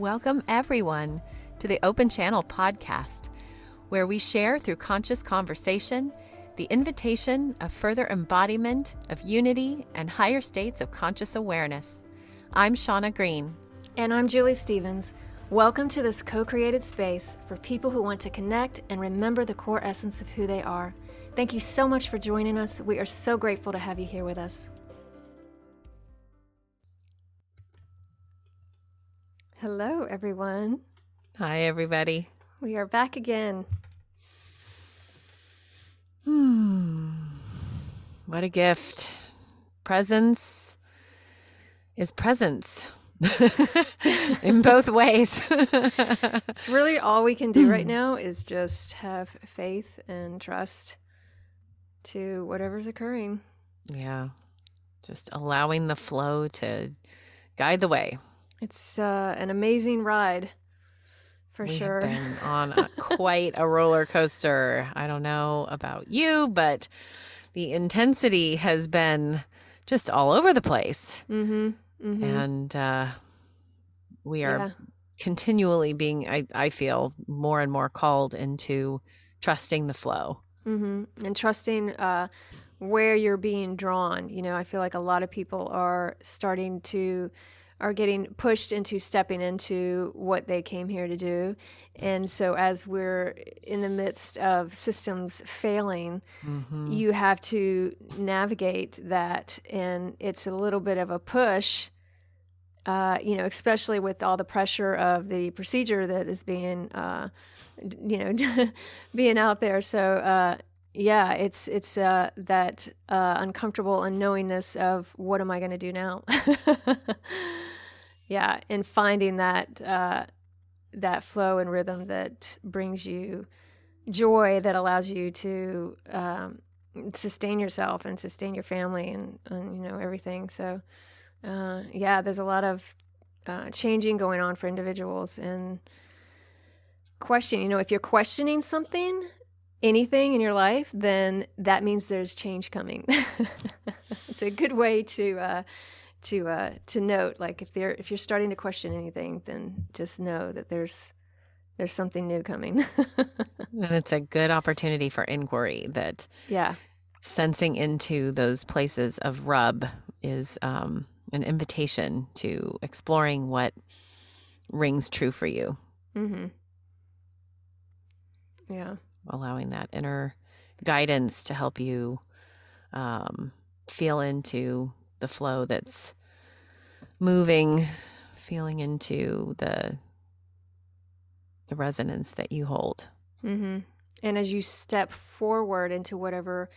Welcome everyone to the Open Channel podcast, where we share through conscious conversation the invitation of further embodiment of unity and higher states of conscious awareness. I'm Shauna Green. And I'm Julie Stevens. Welcome to this co-created space for people who want to connect and remember the core essence of who they are. Thank you so much for joining us. We are so grateful to have you here with us. Hello, everyone. Hi, everybody. We are back again. What a gift. Presence is presence in both ways. It's really all we can do right now is just have faith and trust to whatever's occurring. Yeah. Just allowing the flow to guide the way. It's an amazing ride. For sure. We've been on quite a roller coaster. I don't know about you, but the intensity has been just all over the place. And we are continually being, I feel, more and more called into trusting the flow. And trusting where you're being drawn. You know, I feel like a lot of people are starting to are getting pushed into stepping into what they came here to do. And so as we're in the midst of systems failing, you have to navigate that. And it's a little bit of a push, you know, especially with all the pressure of the procedure that is being, you know, being out there. So, yeah, it's that uncomfortable unknowingness of what am I going to do now? Yeah, and finding that that flow and rhythm that brings you joy, that allows you to sustain yourself and sustain your family and you know, everything. So yeah, there's a lot of changing going on for individuals and questioning. You know, if you're questioning something, anything in your life, then that means there's change coming. It's a good way to note, like, if you're starting to question anything, then just know that there's something new coming. And it's a good opportunity for inquiry. That sensing into those places of rub is an invitation to exploring what rings true for you. Yeah. Allowing that inner guidance to help you feel into the flow that's moving, feeling into the resonance that you hold. And as you step forward into whatever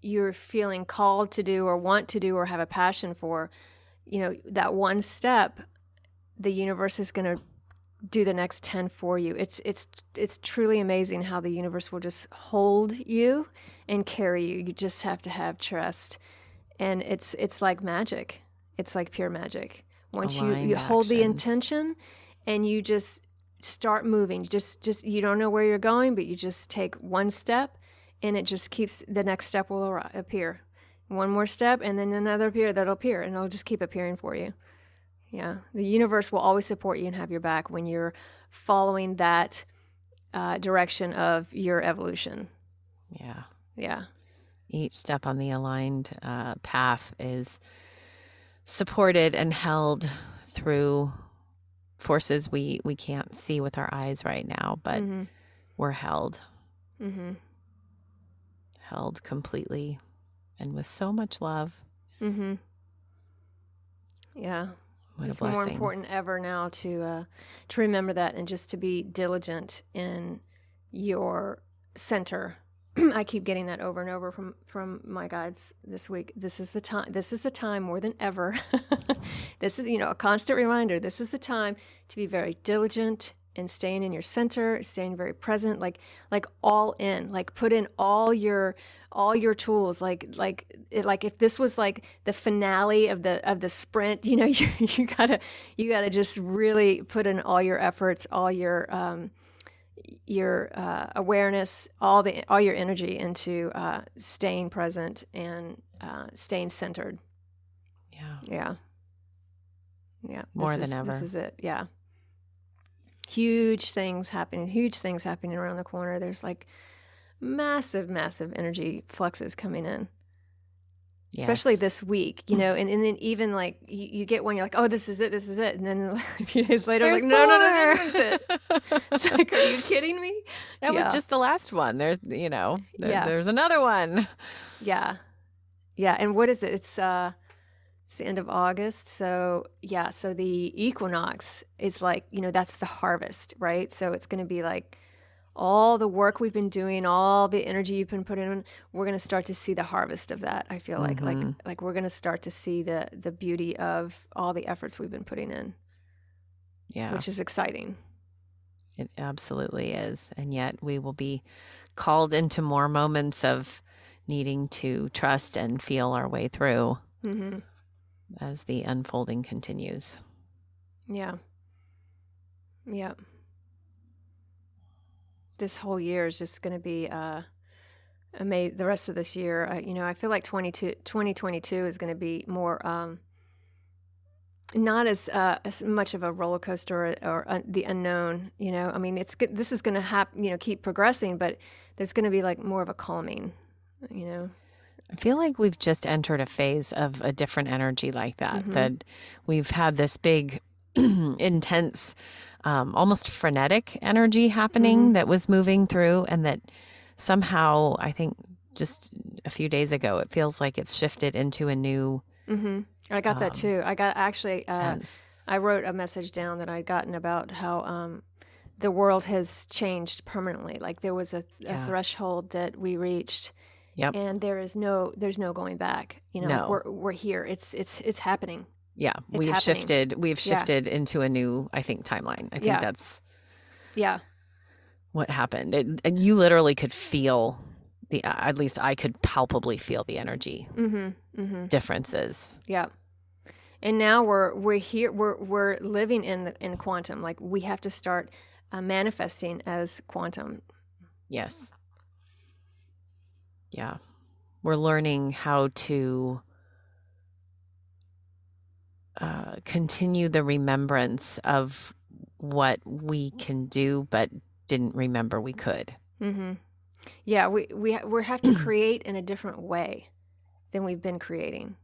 you're feeling called to do or want to do or have a passion for, you know, that one step, the universe is going to do the next 10 for you. It's truly amazing how the universe will just hold you and carry you. You just have to have trust. And it's like magic. It's like pure magic. Once you hold the intention and you just start moving, just you don't know where you're going, but you just take one step and it just keeps, the next step will appear. One more step and then another appear and it'll just keep appearing for you. Yeah, the universe will always support you and have your back when you're following that direction of your evolution. Yeah. Yeah. Each step on the aligned path is supported and held through forces we can't see with our eyes right now, but we're held. Held completely and with so much love. Yeah. What it's more important ever now to remember that and just to be diligent in your center. I keep getting that over and over from my guides this week. This is the time. This is the time more than ever. This is, you know, a constant reminder. This is the time to be very diligent and staying in your center, staying very present, like all in, like put in all your tools, like if this was like the finale of the sprint, you know, you gotta just really put in all your efforts, all your awareness, all your energy into staying present and staying centered. Yeah. Yeah. Yeah. More than ever. This is it. Yeah. huge things happening around the corner. There's like massive energy fluxes coming in. Yes. Especially this week, you know, and then even like you get one, you're like, oh, this is it. And then a few days later, there's I was like, no, this isn't it. It's like, are you kidding me? That was just the last one. There's, you know, there's another one. Yeah. Yeah. And what is it? It's the end of August. So yeah. So the equinox is like, you know, that's the harvest, right? So it's going to be like all the work we've been doing, all the energy you've been putting in, we're going to start to see the harvest of that. I feel like, mm-hmm. like we're going to start to see the beauty of all the efforts we've been putting in. Yeah. Which is exciting. It absolutely is. And yet we will be called into more moments of needing to trust and feel our way through mm-hmm. as the unfolding continues. Yeah. Yeah. This whole year is just going to be amazing. The rest of this year, you know, I feel like 2022 is going to be more not as much of a roller coaster or the unknown. You know, I mean, this is going to happen. You know, keep progressing, but there's going to be like more of a calming. You know, I feel like we've just entered a phase of a different energy like that. Mm-hmm. That we've had this big, intense. Almost frenetic energy happening mm-hmm. that was moving through, and that somehow I think just a few days ago it feels like it's shifted into a new mm-hmm. I got that too. I got actually sense. I wrote a message down that I'd gotten about how the world has changed permanently. Like there was a threshold that we reached. Yep. And there's no going back. You know, no. We're here. It's happening. Yeah, we've shifted into a new, I think, timeline. I think that's what happened. And you literally could feel at least I could palpably feel the energy mm-hmm, mm-hmm. differences. Yeah. And now we're here, we're living in quantum. Like we have to start manifesting as quantum. Yes. Yeah. We're learning how to continue the remembrance of what we can do, but didn't remember we could. Mm-hmm. Yeah, we have to create in a different way than we've been creating.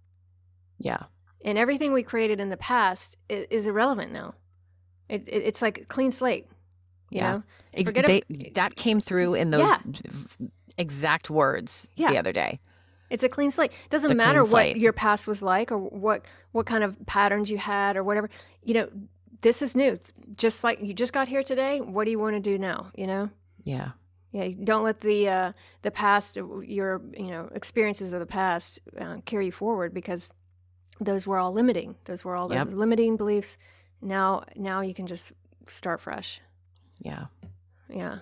Yeah, and everything we created in the past is irrelevant now. It's like a clean slate. You know? That came through in those exact words the other day. It's a clean slate. It doesn't matter what your past was like or what kind of patterns you had or whatever. You know, this is new. It's just like you just got here today. What do you want to do now, you know? Yeah. Yeah, don't let the past, your, you know, experiences of the past carry you forward, because those were all limiting. Those were all those limiting beliefs. Now you can just start fresh. Yeah. Yeah.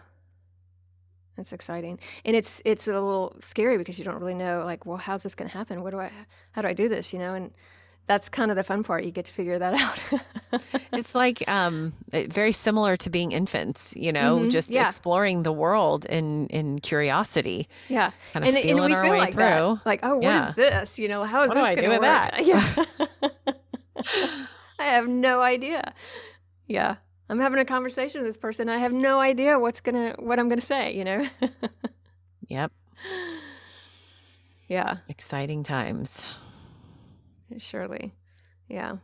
It's exciting, and it's a little scary because you don't really know, like, well, how's this going to happen? How do I do this? You know, and that's kind of the fun part. You get to figure that out. It's like very similar to being infants, you know, mm-hmm. just exploring the world in curiosity. Yeah, kind of feeling and we our feel way like through. That. Like, oh, what is this? You know, how is this going to work? What do I do with that? Yeah, I have no idea. Yeah. I'm having a conversation with this person. I have no idea what I'm gonna say, you know? Yep. Yeah. Exciting times. Surely. Yeah.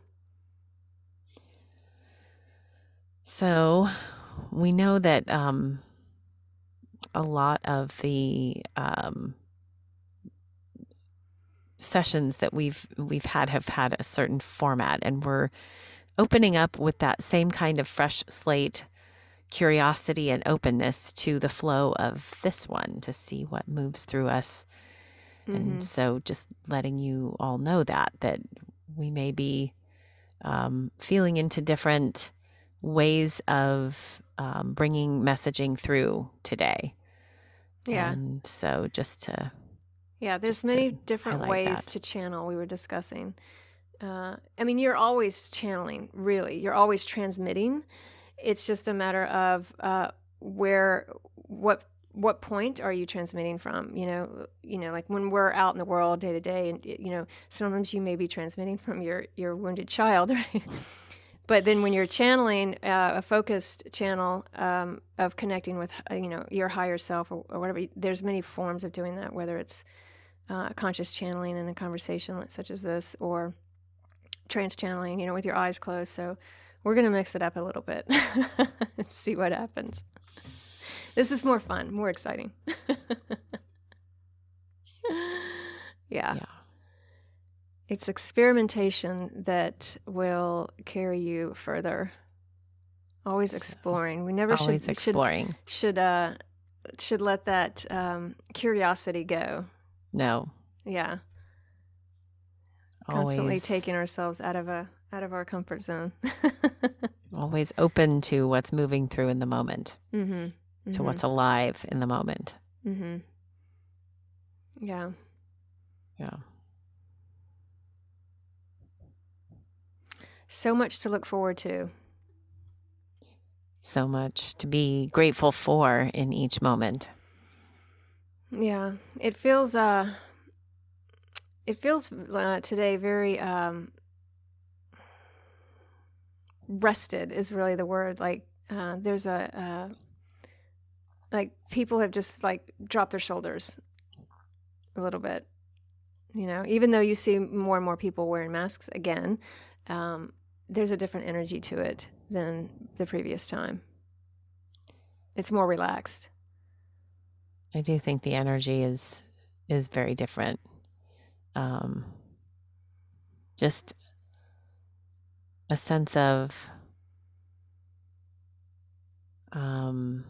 So we know that a lot of the sessions that we've had a certain format, and we're opening up with that same kind of fresh slate, curiosity and openness to the flow of this one, to see what moves through us. Mm-hmm. And so just letting you all know that we may be feeling into different ways of bringing messaging through today. Yeah. And so just to... Yeah, there's many different ways to channel we were discussing. I mean, you're always channeling, really. You're always transmitting. It's just a matter of what point are you transmitting from? You know, like when we're out in the world day to day, and you know, sometimes you may be transmitting from your wounded child, right? But then when you're channeling a focused channel of connecting with, your higher self or whatever, there's many forms of doing that, whether it's conscious channeling in a conversation such as this or trance channeling, with your eyes closed. So we're going to mix it up a little bit and see what happens. This is more fun, more exciting. Yeah. It's experimentation that will carry you further. Always exploring. We never always should let that curiosity go. No. Yeah. Always. Constantly taking ourselves out of our comfort zone. Always open to what's moving through in the moment. Mm-hmm. Mm-hmm. To what's alive in the moment. Mm-hmm. Yeah. Yeah. So much to look forward to. So much to be grateful for in each moment. Yeah, it feels today very rested is really the word. Like there's a like people have just like dropped their shoulders a little bit. Even though you see more and more people wearing masks again, there's a different energy to it than the previous time. It's more relaxed. I do think the energy is very different. Just a sense of kind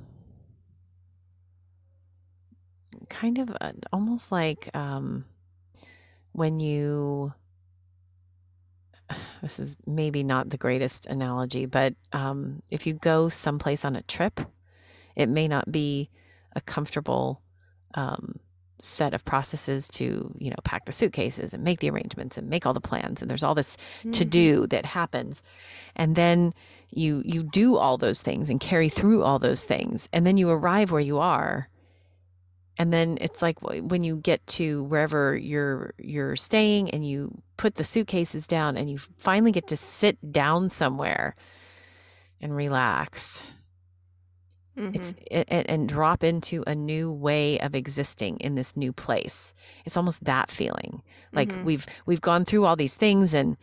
of almost like when you... This is maybe not the greatest analogy, but if you go someplace on a trip, it may not be a comfortable set of processes to, pack the suitcases and make the arrangements and make all the plans. And there's all this to-do that happens. And then you do all those things and carry through all those things. And then you arrive where you are. And then it's like when you get to wherever you're staying and you put the suitcases down and you finally get to sit down somewhere and relax. Mm-hmm. And drop into a new way of existing in this new place. It's almost that feeling. Like we've gone through all these things and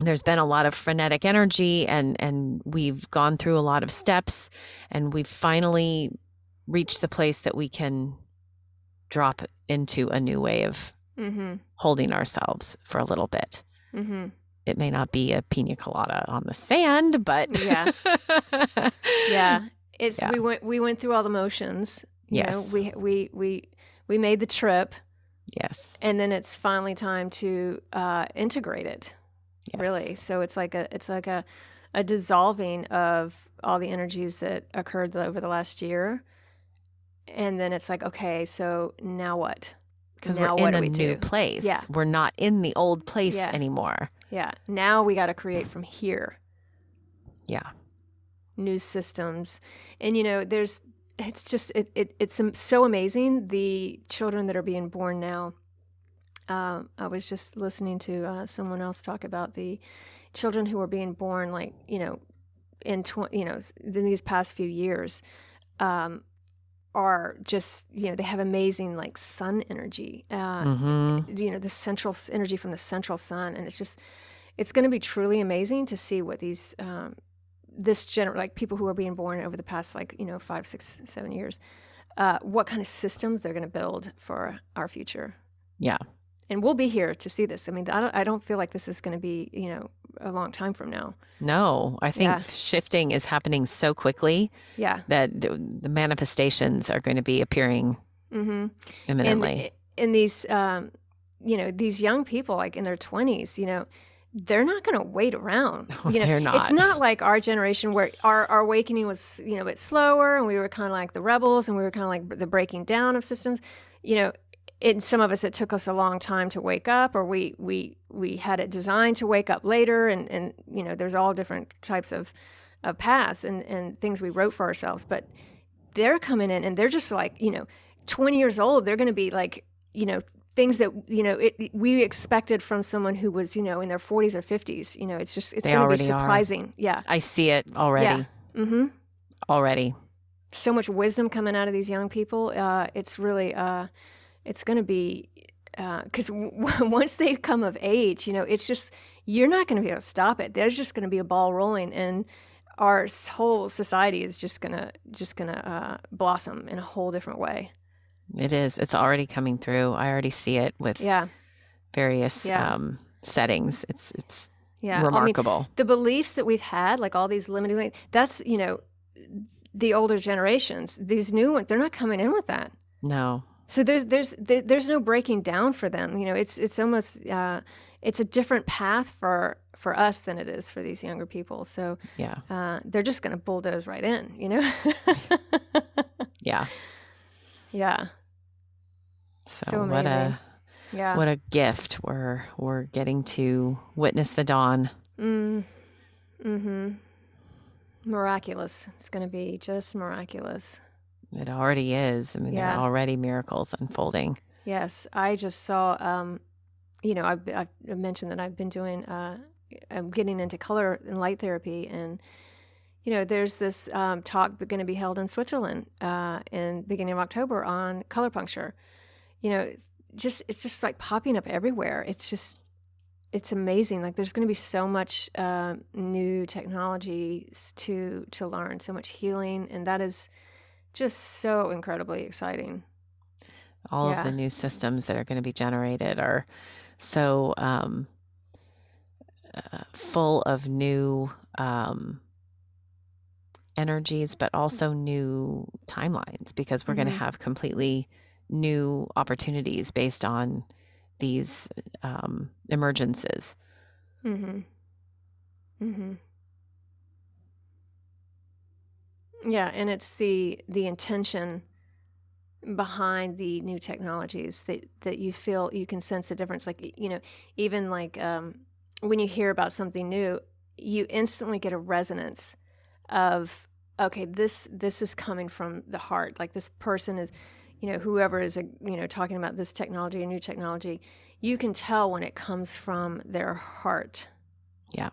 there's been a lot of frenetic energy and we've gone through a lot of steps and we've finally reach the place that we can drop into a new way of holding ourselves for a little bit. Mm-hmm. It may not be a pina colada on the sand, but yeah, yeah. We went through all the motions. Yes, we made the trip. Yes, and then it's finally time to integrate it. Yes. Really, so it's like a dissolving of all the energies that occurred over the last year. And then it's like, okay, so now what? Because we're in a new place. Yeah. We're not in the old place anymore. Yeah. Now we got to create from here. Yeah. New systems. And, it's so amazing, the children that are being born now. I was just listening to someone else talk about the children who are being born, like, in these past few years. Are just, they have amazing like sun energy, the central energy from the central sun. And it's going to be truly amazing to see what these, people who are being born over the past, 5, 6, 7 years, what kind of systems they're going to build for our future. Yeah. And we'll be here to see this. I mean, I don't feel like this is going to be, a long time from now. No, I think shifting is happening so quickly that the manifestations are going to be appearing imminently. And these, these young people, like in their 20s, they're not going to wait around. No, they're not. It's not like our generation where our awakening was, a bit slower and we were kind of like the rebels and we were kind of like the breaking down of systems. In some of us, it took us a long time to wake up, or we had it designed to wake up later. And there's all different types of paths and things we wrote for ourselves. But they're coming in and they're just like, 20 years old. They're going to be like, things that, you know, we expected from someone who was, you know, in their 40s or 50s. You know, it's just, it's going to be surprising. Yeah. I see it already. Yeah. Mm-hmm. Already. So much wisdom coming out of these young people. It's really, it's going to be, because once they come of age, you know, it's just, you're not going to be able to stop it. There's just going to be a ball rolling, and our whole society is just gonna blossom in a whole different way. It is. It's already coming through. I already see it with various settings. It's remarkable. I mean, the beliefs that we've had, like all these limiting, that's, you know, the older generations. These new ones, they're not coming in with that. No. So there's no breaking down for them. You know, it's almost it's a different path for us than it is for these younger people. So they're just going to bulldoze right in. You know. Yeah. Yeah. So amazing. What a gift we're getting to witness the dawn. Mm-hmm. Miraculous. It's going to be just miraculous. It already is. I mean, there are already miracles unfolding. Yes. I just saw, you know, I've mentioned that I've been doing, I'm getting into color and light therapy, and, you know, there's this talk going to be held in Switzerland in the beginning of October on color puncture. You know, it's just like popping up everywhere. It's amazing. Like, there's going to be so much new technologies to learn, so much healing, and that is just so incredibly exciting. All of the new systems that are going to be generated are so full of new energies, but also new timelines, because we're going to have completely new opportunities based on these emergences. Mm-hmm. Mm-hmm. Yeah, and it's the intention behind the new technologies that you feel, you can sense a difference. Like, you know, even like when you hear about something new, you instantly get a resonance of, okay, this is coming from the heart. Like, this person is, you know, whoever is, you know, talking about this technology or new technology, you can tell when it comes from their heart. Yeah.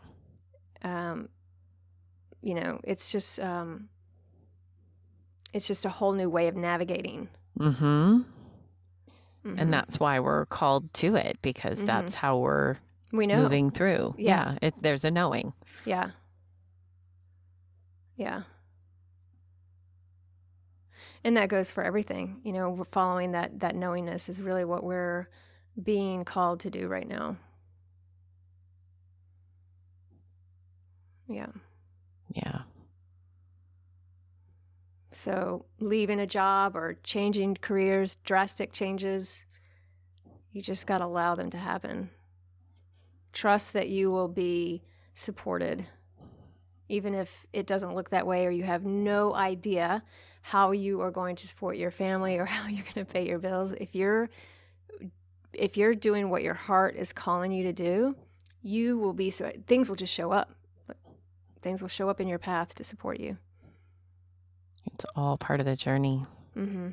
You know, it's just a whole new way of navigating. Mm-hmm. Mm-hmm. And that's why we're called to it, because that's how we know, moving through. Yeah. There's a knowing. Yeah. Yeah. And that goes for everything. You know, we're following that knowingness is really what we're being called to do right now. Yeah. Yeah. So leaving a job or changing careers, drastic changes, you just got to allow them to happen. Trust that you will be supported, even if it doesn't look that way, or you have no idea how you are going to support your family or how you're going to pay your bills. If you're doing what your heart is calling you to do, you will be, so things will just show up. Things will show up in your path to support you. It's all part of the journey. Mm-hmm.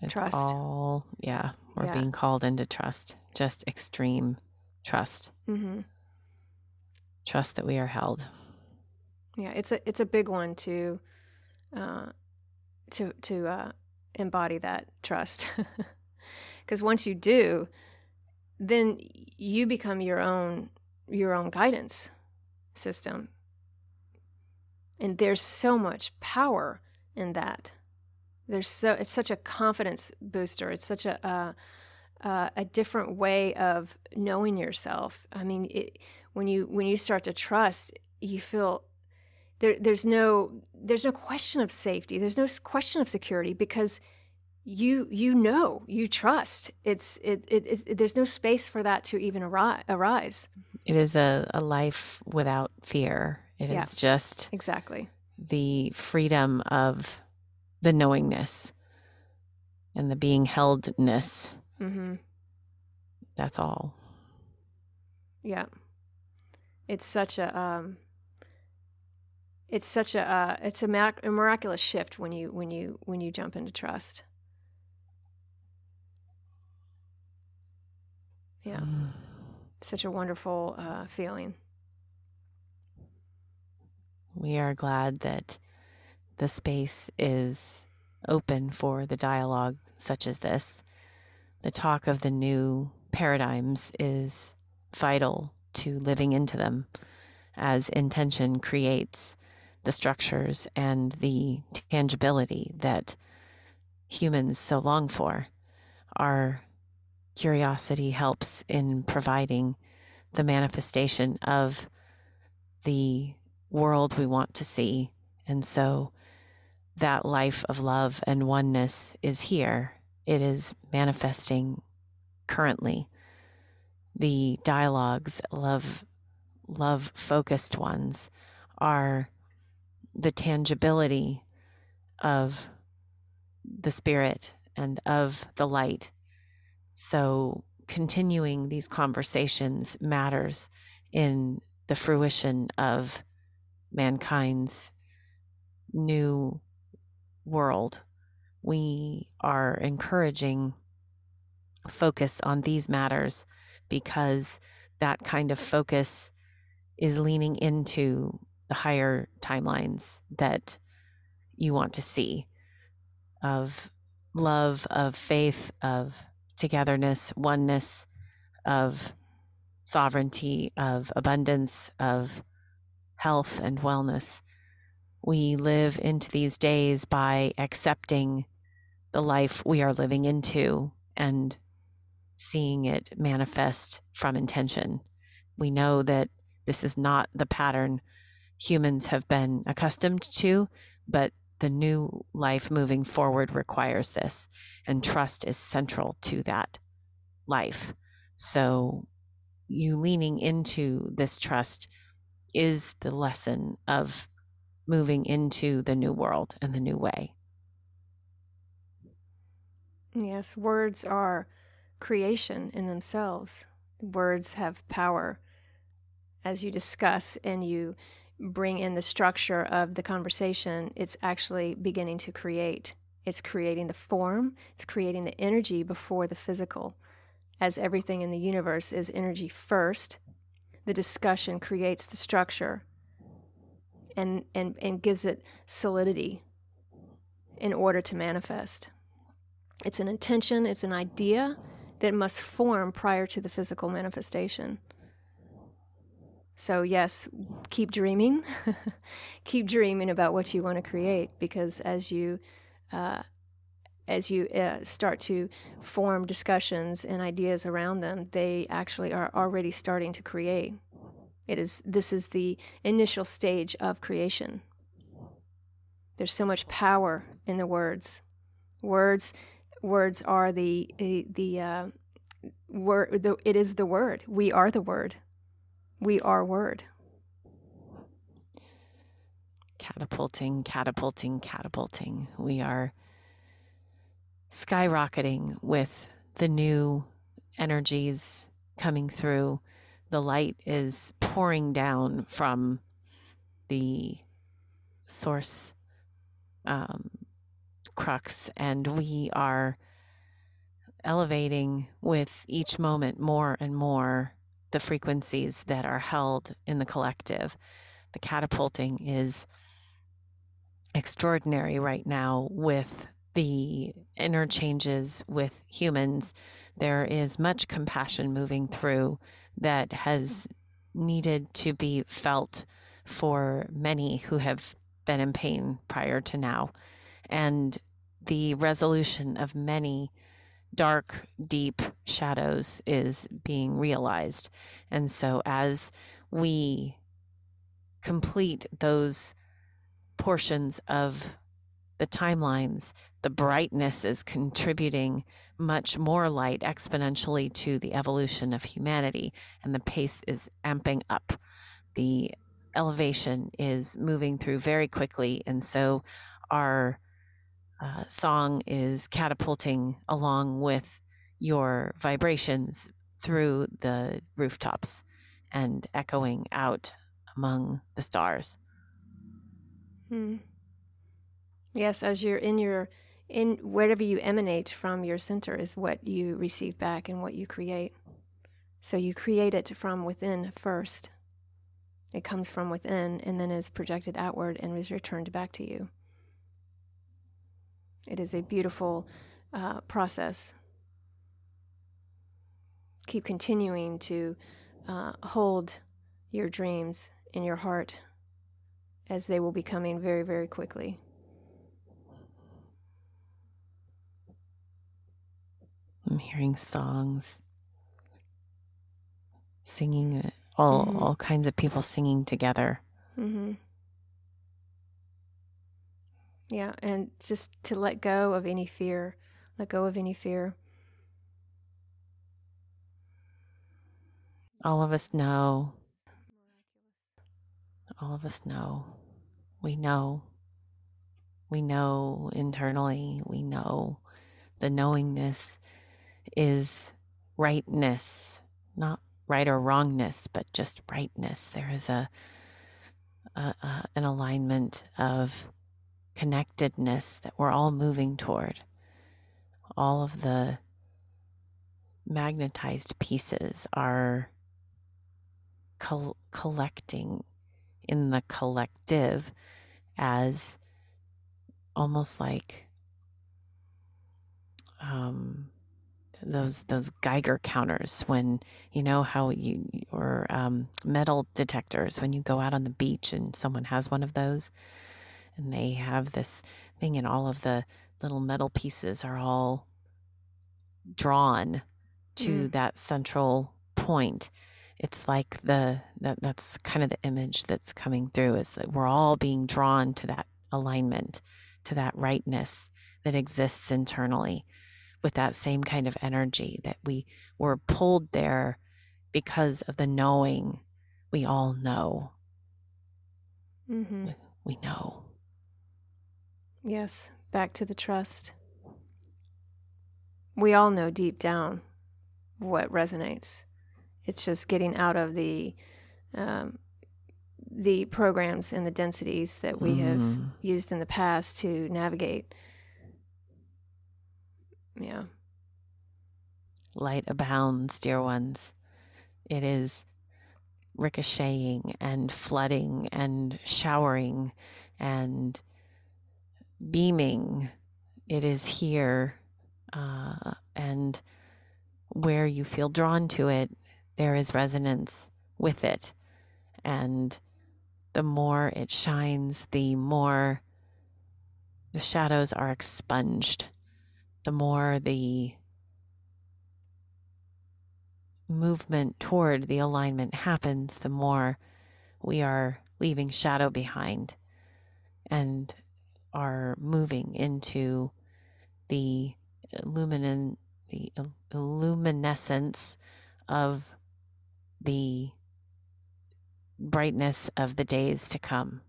It's trust. All, yeah, we're being called into trust, just extreme trust. Mm-hmm. Trust that we are held. Yeah, it's a big one to embody that trust, because once you do, then you become your own guidance system, and there's so much power in that. It's such a confidence booster. It's such a different way of knowing yourself. I mean, when you start to trust, you feel. There's no question of safety. There's no question of security, because you trust. There's no space for that to even arise. It is a life without fear. It is just exactly the freedom of the knowingness and the being heldness. Mm-hmm. That's all. Yeah, it's such a. It's a miraculous shift when you jump into trust. Yeah. Such a wonderful feeling. We are glad that the space is open for the dialogue such as this. The talk of the new paradigms is vital to living into them, as intention creates the structures and the tangibility that humans so long for. Our curiosity helps in providing the manifestation of the world we want to see. And so that life of love and oneness is here. It is manifesting currently. The dialogues, love-focused ones, are the tangibility of the spirit and of the light. So continuing these conversations matters in the fruition of mankind's new world. We are encouraging focus on these matters because that kind of focus is leaning into the higher timelines that you want to see, of love, of faith, of togetherness, oneness, of sovereignty, of abundance, of health and wellness. We live into these days by accepting the life we are living into and seeing it manifest from intention. We know that this is not the pattern humans have been accustomed to, but the new life moving forward requires this, and trust is central to that life. So you leaning into this trust is the lesson of moving into the new world and the new way. Yes, words are creation in themselves. Words have power, as you discuss and you bring in the structure of the conversation. It's actually beginning to create. It's creating the form, it's creating the energy before the physical. As everything in the universe is energy first, the discussion creates the structure and gives it solidity in order to manifest. It's an intention, it's an idea that must form prior to the physical manifestation. So yes, keep dreaming. Keep dreaming about what you want to create, because as you start to form discussions and ideas around them, they actually are already starting to create. This is the initial stage of creation. There's so much power in the words. Words are the word. It is the word. We are the word. We are word. Catapulting, catapulting, catapulting. We are skyrocketing with the new energies coming through. The light is pouring down from the source crux, and we are elevating with each moment more and more the frequencies that are held in the collective. The catapulting is extraordinary right now with the interchanges with humans. There is much compassion moving through that has needed to be felt for many who have been in pain prior to now. And the resolution of many dark, deep shadows is being realized. And so as we complete those portions of the timelines, the brightness is contributing much more light exponentially to the evolution of humanity, and the pace is amping up. The elevation is moving through very quickly, and so our song is catapulting along with your vibrations through the rooftops and echoing out among the stars. Yes, as you're in wherever you emanate from your center is what you receive back and what you create. So you create it from within first. It comes from within and then is projected outward and is returned back to you. It is a beautiful process. Keep continuing to hold your dreams in your heart, as they will be coming very, very quickly. I'm hearing songs, singing, all kinds of people singing together. Mm-hmm. Yeah, and just to let go of any fear, let go of any fear. All of us know. All of us know. We know. We know internally. We know the knowingness is rightness, not right or wrongness, but just rightness. There is an alignment of connectedness that we're all moving toward. All of the magnetized pieces are collecting in the collective as almost like those Geiger counters, when you know how you, or metal detectors, when you go out on the beach and someone has one of those and they have this thing and all of the little metal pieces are all drawn to that central point. It's like that's kind of the image that's coming through, is that we're all being drawn to that alignment, to that rightness that exists internally, with that same kind of energy that we were pulled there because of the knowing. We all know. Mm-hmm. We know. Yes, back to the trust. We all know deep down what resonates. It's just getting out of the programs and the densities that we have used in the past to navigate. Yeah. Light abounds, dear ones. It is ricocheting and flooding and showering and beaming. It is here. And where you feel drawn to it, there is resonance with it. And the more it shines, the more the shadows are expunged, the more the movement toward the alignment happens, the more we are leaving shadow behind and are moving into the illuminescence of the brightness of the days to come.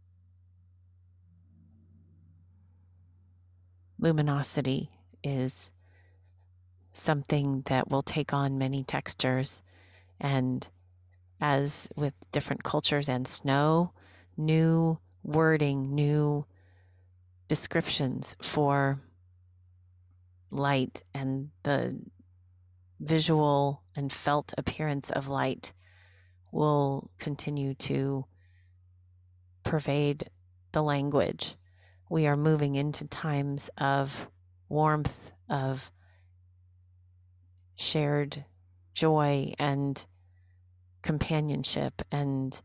Luminosity is something that will take on many textures, and as with different cultures and snow, new wording, new descriptions for light and the visual and felt appearance of light will continue to pervade the language. We are moving into times of warmth, of shared joy and companionship, and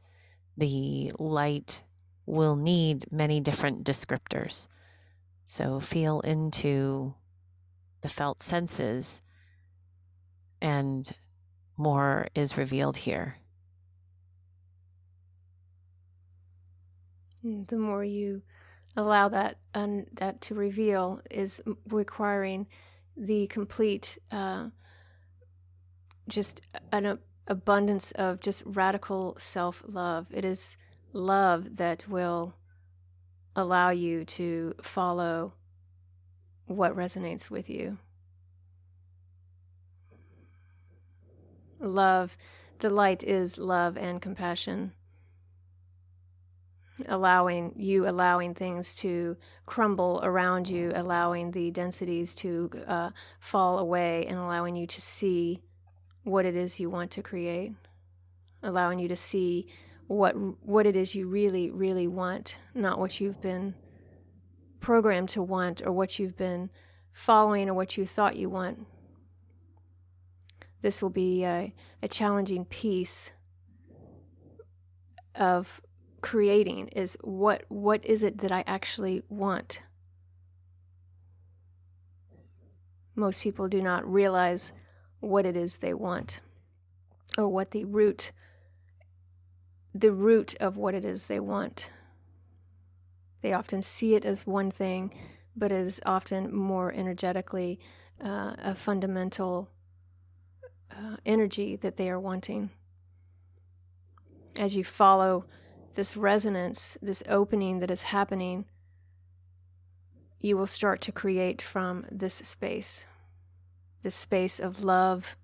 the light will need many different descriptors. So feel into the felt senses, and more is revealed here. The more you allow that that to reveal is requiring the complete, just an abundance of just radical self-love. It is love that will allow you to follow what resonates with you. Love, the light is love and compassion. Allowing things to crumble around you, allowing the densities to fall away, and allowing you to see what it is you want to create, allowing you to see what it is you really, really want, not what you've been programmed to want or what you've been following or what you thought you want. This will be a challenging piece of creating, is what is it that I actually want? Most people do not realize what it is they want, or what the root of what it is they want. They often see it as one thing, but it is often more energetically a fundamental energy that they are wanting. As you follow this resonance, this opening that is happening, you will start to create from this space of love.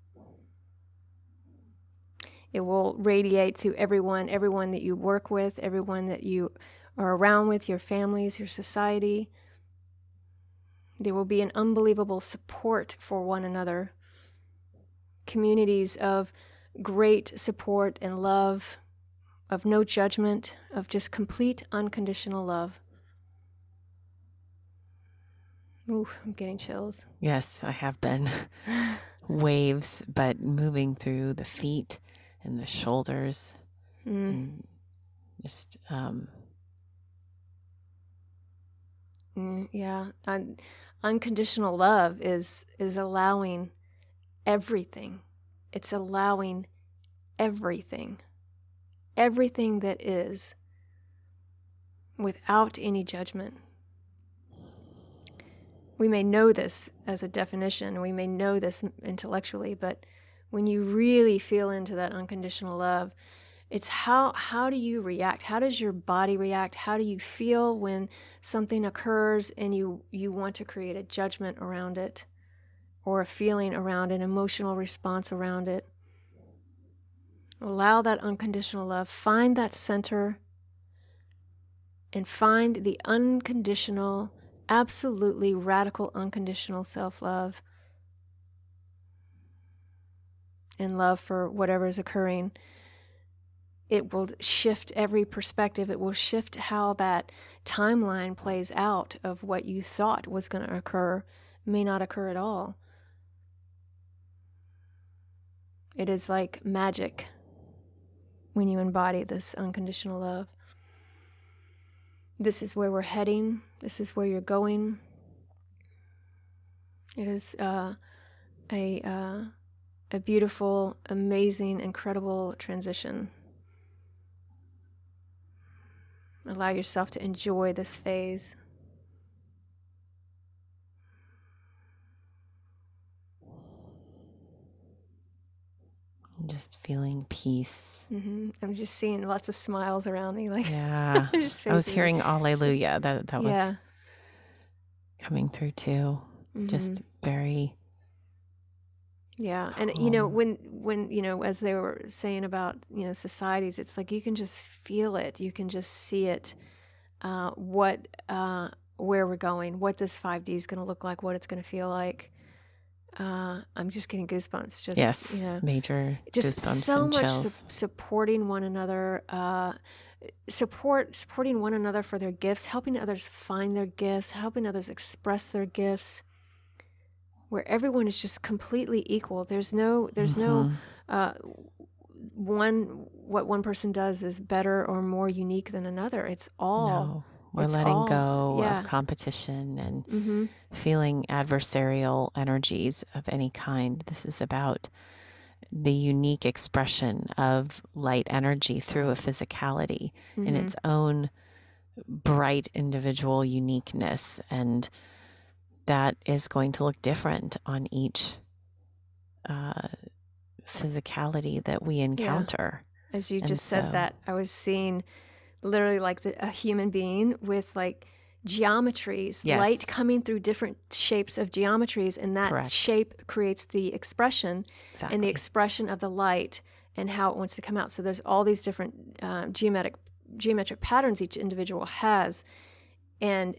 It will radiate through everyone that you work with, everyone that you are around with, your families, your society. There will be an unbelievable support for one another. Communities of great support and love, of no judgment, of just complete unconditional love. Ooh, I'm getting chills. Yes, I have been. Waves, but moving through the feet and the shoulders. Mm. And just, yeah. Unconditional love is allowing everything. It's allowing everything. Everything that is, without any judgment. We may know this as a definition, we may know this intellectually, but when you really feel into that unconditional love, it's how do you react? How does your body react? How do you feel when something occurs and you want to create a judgment around it, or a feeling around, an emotional response around it? Allow that unconditional love. Find that center and find the unconditional, absolutely radical, unconditional self-love and love for whatever is occurring. It will shift every perspective. It will shift how that timeline plays out of what you thought was going to occur may not occur at all. It is like magic when you embody this unconditional love. This is where we're heading. This is where you're going. It is a beautiful, amazing, incredible transition. Allow yourself to enjoy this phase. Just feeling peace. Mm-hmm. I'm just seeing lots of smiles around me. Like, yeah, I was hearing Alleluia. That yeah, was coming through too. Mm-hmm. Just very. Yeah, calm. And when as they were saying about societies, it's like you can just feel it. You can just see it. Where we're going, what this 5D is going to look like, what it's going to feel like. I'm just getting goosebumps. Just, yes, major just goosebumps, so and much chills. Supporting one another, supporting one another for their gifts, helping others find their gifts, helping others express their gifts, where everyone is just completely equal. There's mm-hmm. no what one person does is better or more unique than another. It's all. No. We're letting go yeah. of competition and mm-hmm. feeling adversarial energies of any kind. This is about the unique expression of light energy through a physicality mm-hmm. in its own bright individual uniqueness. And that is going to look different on each physicality that we encounter. Yeah. As you just said that, I was seeing literally like a human being with like geometries, yes. light coming through different shapes of geometries, and that correct. Shape creates the expression exactly. and the expression of the light and how it wants to come out. So there's all these different geometric patterns each individual has, and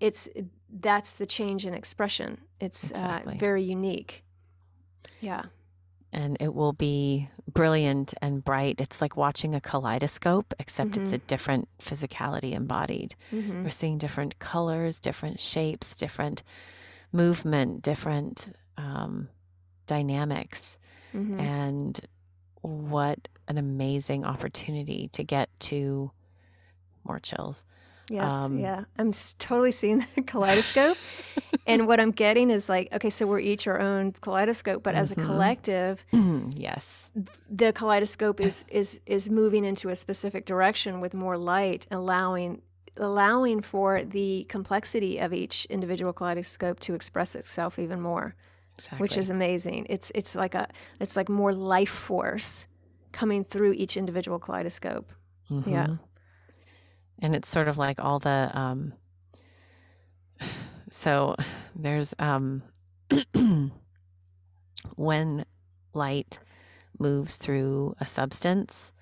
that's the change in expression. It's exactly. Very unique. Yeah. and it will be brilliant and bright. It's like watching a kaleidoscope, except it's a different physicality embodied. We're seeing different colors, different shapes, different movement, different dynamics. And what an amazing opportunity to get to more chills. Yes. Yeah. I'm totally seeing that kaleidoscope. And what I'm getting is like, okay, so we're each our own kaleidoscope, but as a collective, yes, the kaleidoscope is moving into a specific direction with more light, allowing for the complexity of each individual kaleidoscope to express itself even more, which is amazing. It's like more life force coming through each individual kaleidoscope. Yeah. And it's sort of like all the, so there's, when light moves through a substance,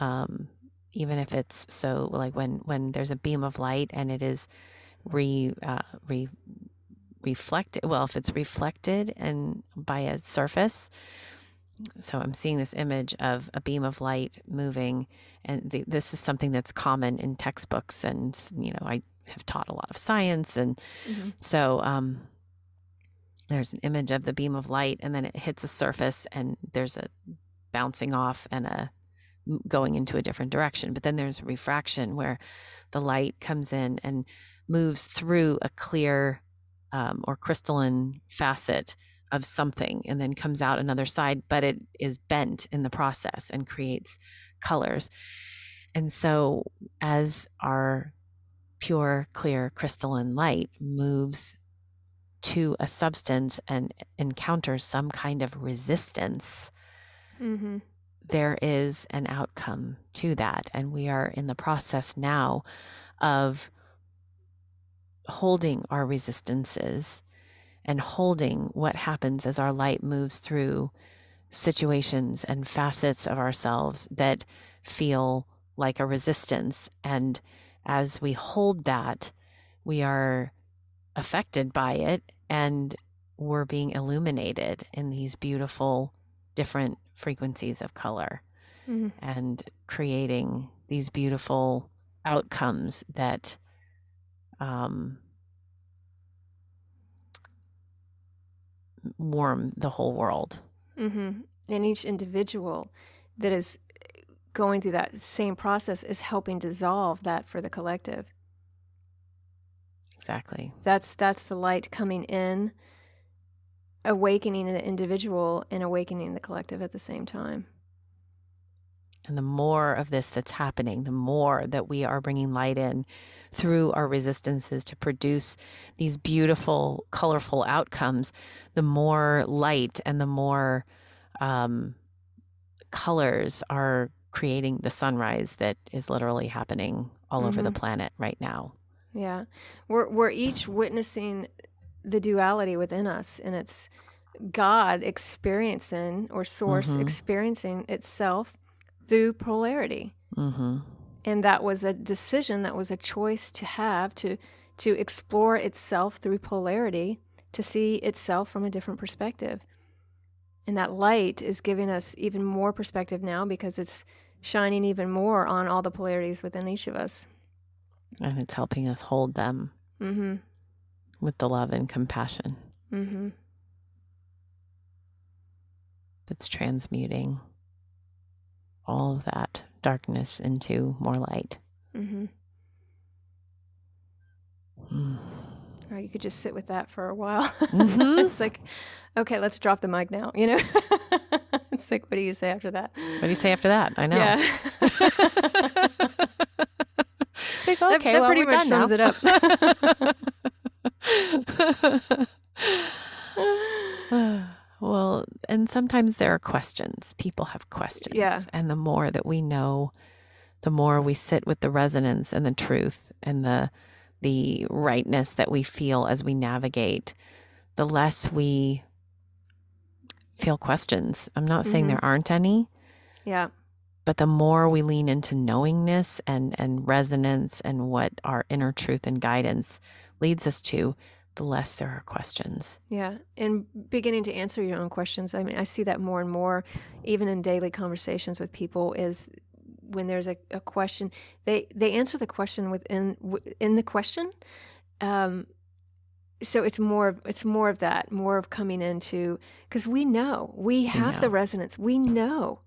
even if it's, so like when there's a beam of light and it is reflected, well, if it's reflected and by a surface. So I'm seeing this image of a beam of light moving, and this is something that's common in textbooks, and you know, I have taught a lot of science, and so there's an image of the beam of light, and then it hits a surface, and there's a bouncing off and a going into a different direction. But then there's refraction, where the light comes in and moves through a clear or crystalline facet of something, and then comes out another side, but it is bent in the process and creates colors. And so as our pure, clear, crystalline light moves to a substance and encounters some kind of resistance, there is an outcome to that. And we are in the process now of holding our resistances and holding what happens as our light moves through situations and facets of ourselves that feel like a resistance. And as we hold that, we are affected by it, and we're being illuminated in these beautiful, different frequencies of color and creating these beautiful outcomes that, warm the whole world. And each individual that is going through that same process is helping dissolve that for the collective. Exactly. That's the light coming in, awakening the individual and awakening the collective at the same time. And the more of this that's happening, the more that we are bringing light in through our resistances to produce these beautiful, colorful outcomes, the more light and the more colors are creating the sunrise that is literally happening all over the planet right now. Yeah. We're each witnessing the duality within us, and it's God experiencing, or Source experiencing itself through polarity. And that was a decision, that was a choice to have, to explore itself through polarity, to see itself from a different perspective. And that light is giving us even more perspective now, because it's shining even more on all the polarities within each of us. And it's helping us hold them with the love and compassion that's transmuting all of that darkness into more light. Or you could just sit with that for a while. It's like, okay, let's drop the mic now, you know? It's like, what do you say after that? What do you say after that? I know. Yeah. Like, okay, that well, pretty much sums it up. Well, and sometimes there are questions. People have questions. Yeah. And the more that we know, the more we sit with the resonance and the truth and the rightness that we feel as we navigate, the less we feel questions. I'm not saying there aren't any. Yeah. But the more we lean into knowingness and resonance and what our inner truth and guidance leads us to, the less there are questions. Yeah. And beginning to answer your own questions. I mean, I see that more and more, even in daily conversations with people, is when there's a question, they answer the question within the question. So it's more of that, more of coming into, because we know, we have the resonance. We know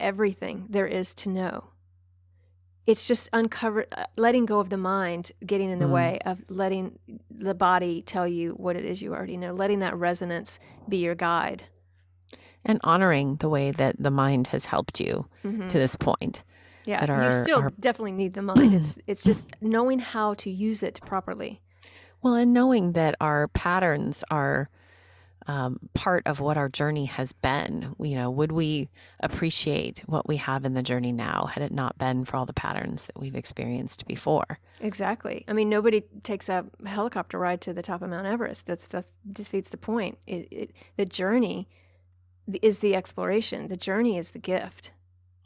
everything there is to know. It's just letting go of the mind getting in the way of letting the body tell you what it is you already know, letting that resonance be your guide. And honoring the way that the mind has helped you to this point. Yeah, that you still definitely need the mind. It's just knowing how to use it properly. Well, and knowing that our patterns are part of what our journey has been. You know, would we appreciate what we have in the journey now had it not been for all the patterns that we've experienced before? Exactly. I mean, nobody takes a helicopter ride to the top of Mount Everest. That defeats the point. The journey is the exploration. The journey is the gift.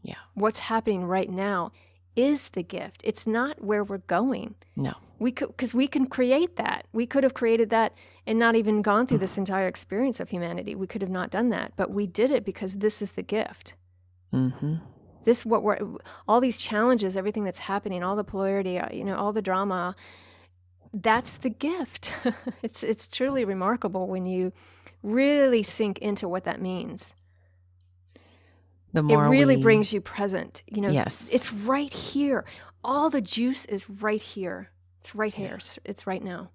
Yeah. What's happening right now is the gift. It's not where we're going. No. Because we can create that. We could have created that and not even gone through this entire experience of humanity. We could have not done that, but we did it because this is the gift. Mm-hmm. This all these challenges, everything that's happening, all the polarity, you know, all the drama. That's the gift. It's truly remarkable when you really sink into what that means. The more it really brings you present. You know, yes. It's right here. All the juice is right here. It's right here. Yeah. It's right now.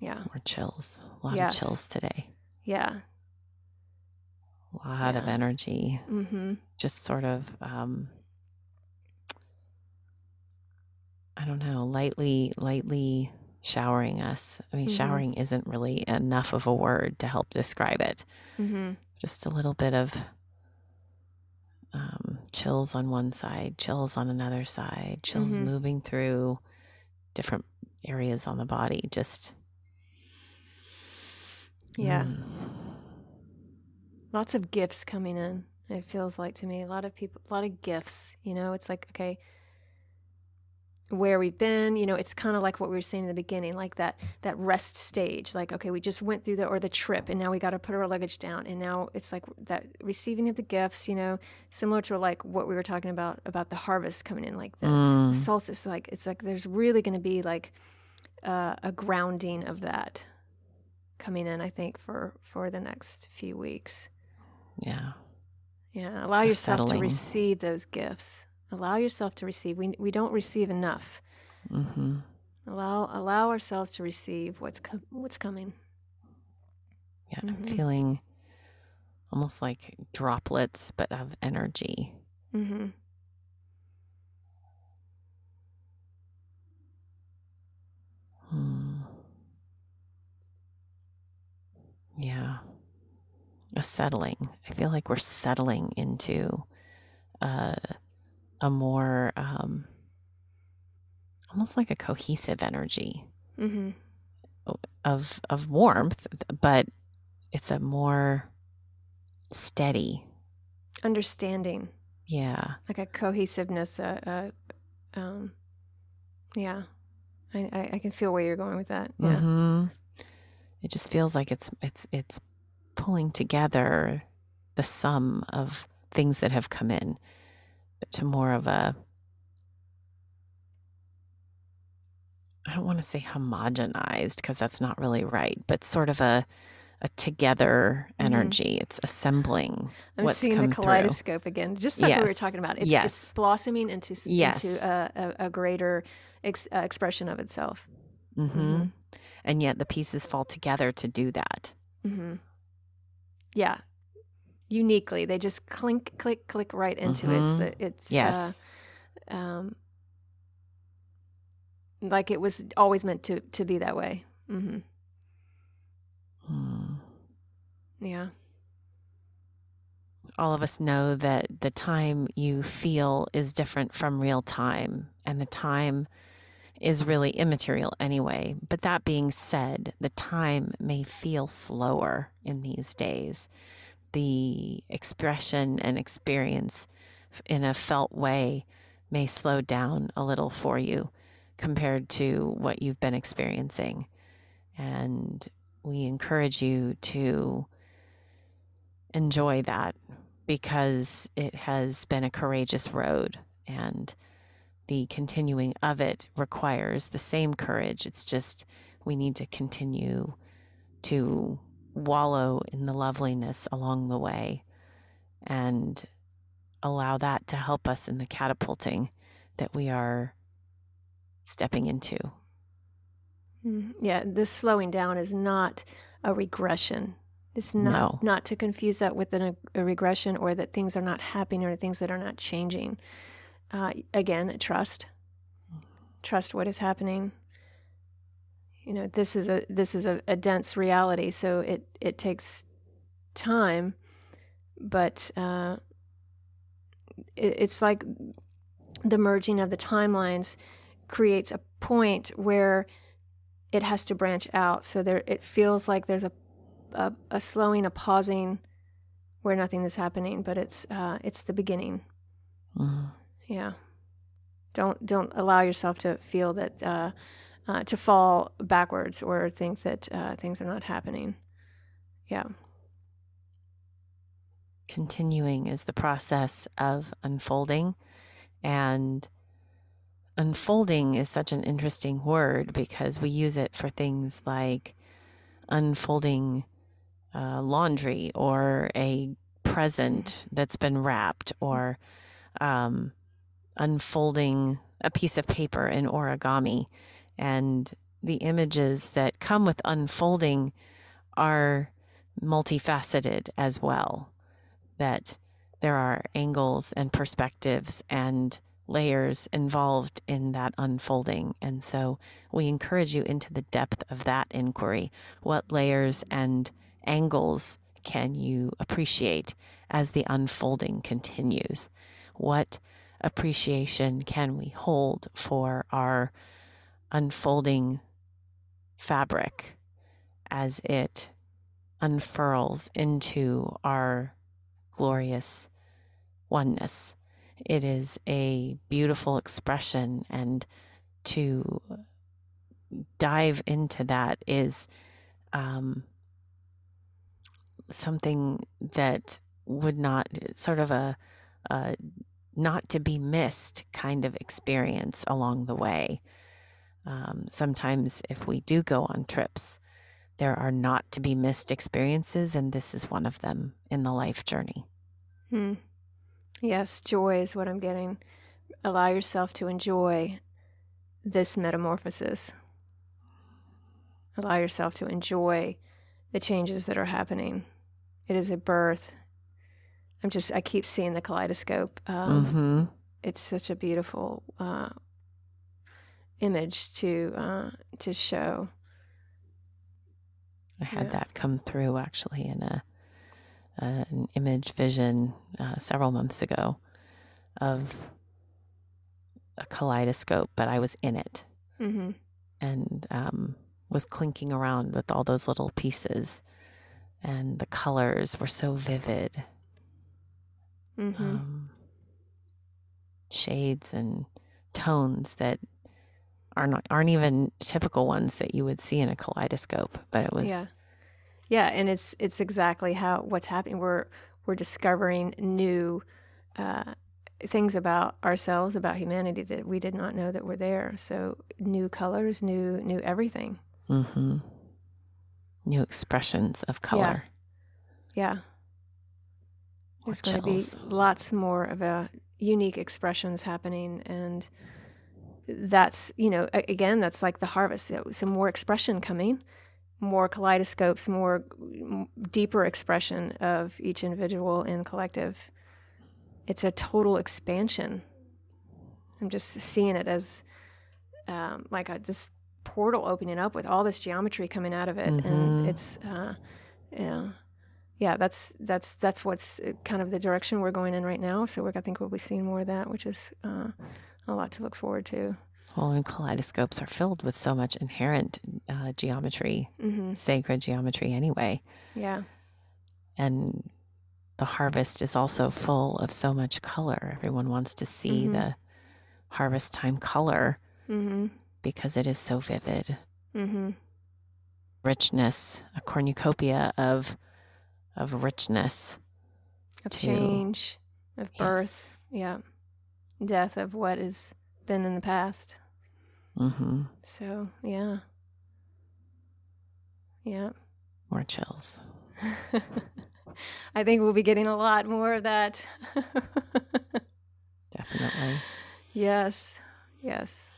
Yeah. More chills. A lot of chills today. Yeah. A lot of energy. Mm-hmm. Just sort of, I don't know, lightly showering us. I mean, showering isn't really enough of a word to help describe it. Mm-hmm. Just a little bit of chills on one side, chills on another side, chills moving through different areas on the body. Just lots of gifts coming in, it feels like to me. A lot of people, a lot of gifts, you know. It's like, okay, where we've been, you know, it's kind of like what we were saying in the beginning, like that rest stage, like, okay, we just went through the trip, and now we got to put our luggage down, and now it's like that receiving of the gifts, you know, similar to like what we were talking about the harvest coming in, like the solstice, like it's like there's really going to be like a grounding of that coming in, I think, for the next few weeks. Yeah, allow yourself to receive those gifts. Allow yourself to receive. We don't receive enough. Mm-hmm. Allow ourselves to receive what's coming. Yeah, I'm feeling almost like droplets, but of energy. Mm-hmm. Yeah, a settling. I feel like we're settling into a more, almost like a cohesive energy of warmth, but it's a more steady understanding. Yeah. Like a cohesiveness. Yeah. I can feel where you're going with that. Yeah. Mm-hmm. It just feels like it's pulling together the sum of things that have come in. To more of a, I don't want to say homogenized, because that's not really right, but sort of a together energy. It's assembling. I'm seeing the kaleidoscope again, just like we were talking about. It's blossoming into a greater expression of itself. And yet the pieces fall together to do that. Yeah. Uniquely, they just click right into it. It's like it was always meant to be that way. Yeah. All of us know that the time you feel is different from real time, and the time is really immaterial anyway. But that being said, the time may feel slower in these days. The expression and experience in a felt way may slow down a little for you compared to what you've been experiencing. And we encourage you to enjoy that, because it has been a courageous road, and the continuing of it requires the same courage. It's just we need to continue to wallow in the loveliness along the way and allow that to help us in the catapulting that we are stepping into. Yeah, this slowing down is not a regression. It's not, not to confuse that with a regression, or that things are not happening or things that are not changing. Again, trust. Trust what is happening. You know, this is a dense reality, so it takes time, but it's like the merging of the timelines creates a point where it has to branch out. So there, it feels like there's a slowing, a pausing, where nothing is happening, but it's the beginning. Mm-hmm. Yeah, don't allow yourself to feel that to fall backwards or think that things are not happening. Yeah, continuing is the process of unfolding, and unfolding is such an interesting word because we use it for things like unfolding laundry or a present that's been wrapped, or unfolding a piece of paper in origami. And the images that come with unfolding are multifaceted as well, that there are angles and perspectives and layers involved in that unfolding. And so we encourage you into the depth of that inquiry. What layers and angles can you appreciate as the unfolding continues? What appreciation can we hold for our unfolding fabric as it unfurls into our glorious oneness? It is a beautiful expression, and to dive into that is something that would not, sort of a not to be missed kind of experience along the way. Sometimes if we do go on trips, there are not to be missed experiences, and this is one of them in the life journey. Hmm. Yes, joy is what I'm getting. Allow yourself to enjoy this metamorphosis. Allow yourself to enjoy the changes that are happening. It is a birth. I keep seeing the kaleidoscope. Mm-hmm. It's such a beautiful image to show. I had that come through actually in an image vision several months ago of a kaleidoscope, but I was in it. Mm-hmm. And was clinking around with all those little pieces, and the colors were so vivid. Mm-hmm. Shades and tones that aren't even typical ones that you would see in a kaleidoscope, but it was... Yeah, and it's exactly what's happening. We're discovering new things about ourselves, about humanity, that we did not know that were there. So new colors, new everything. Mm-hmm. New expressions of color. Yeah. There's going to be lots more of unique expressions happening, and that's, you know, again, that's like the harvest. Some more expression coming. More kaleidoscopes, more deeper expression of each individual and collective. It's a total expansion. I'm just seeing it as like this portal opening up with all this geometry coming out of it. Mm-hmm. And it's, that's what's kind of the direction we're going in right now. So I think we'll be seeing more of that, which is a lot to look forward to. Well, and kaleidoscopes are filled with so much inherent geometry, mm-hmm. sacred geometry anyway. Yeah. And the harvest is also full of so much color. Everyone wants to see mm-hmm. the harvest time color. Mm-hmm. because it is so vivid. Mm-hmm. Richness, a cornucopia of richness. Of change, of birth, yeah. Death of what has been in the past. Mm-hmm. So, yeah. Yeah. More chills. I think we'll be getting a lot more of that. Definitely. Yes. Yes.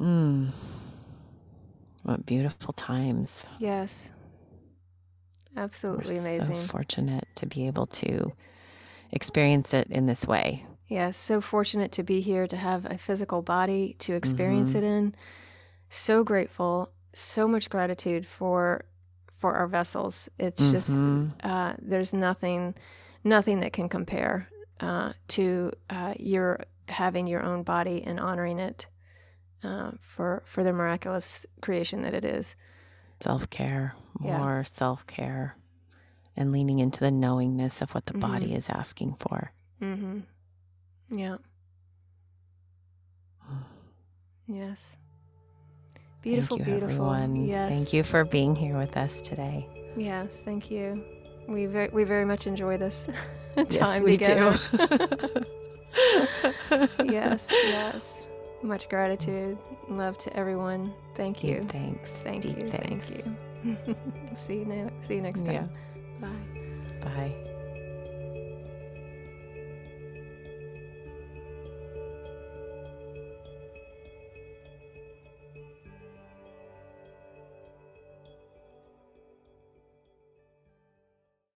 Mm. What beautiful times. Yes. Absolutely amazing. So fortunate to be able to experience it in this way. Yes. So fortunate to be here, to have a physical body to experience it in. So grateful. So much gratitude for our vessels. It's just there's nothing that can compare to your having your own body and honoring it for the miraculous creation that it is. Self-care, more self-care, and leaning into the knowingness of what the body is asking for. Mm-hmm. Yeah. Yes. Beautiful, thank you, beautiful. Everyone. Yes. Thank you for being here with us today. Yes, thank you. We very much enjoy this time yes, we together. Do. Yes, yes. Much gratitude, love to everyone. Thank you. Deep thanks. Thank you. Thanks. Thank you. See you next time. Yeah. Bye. Bye.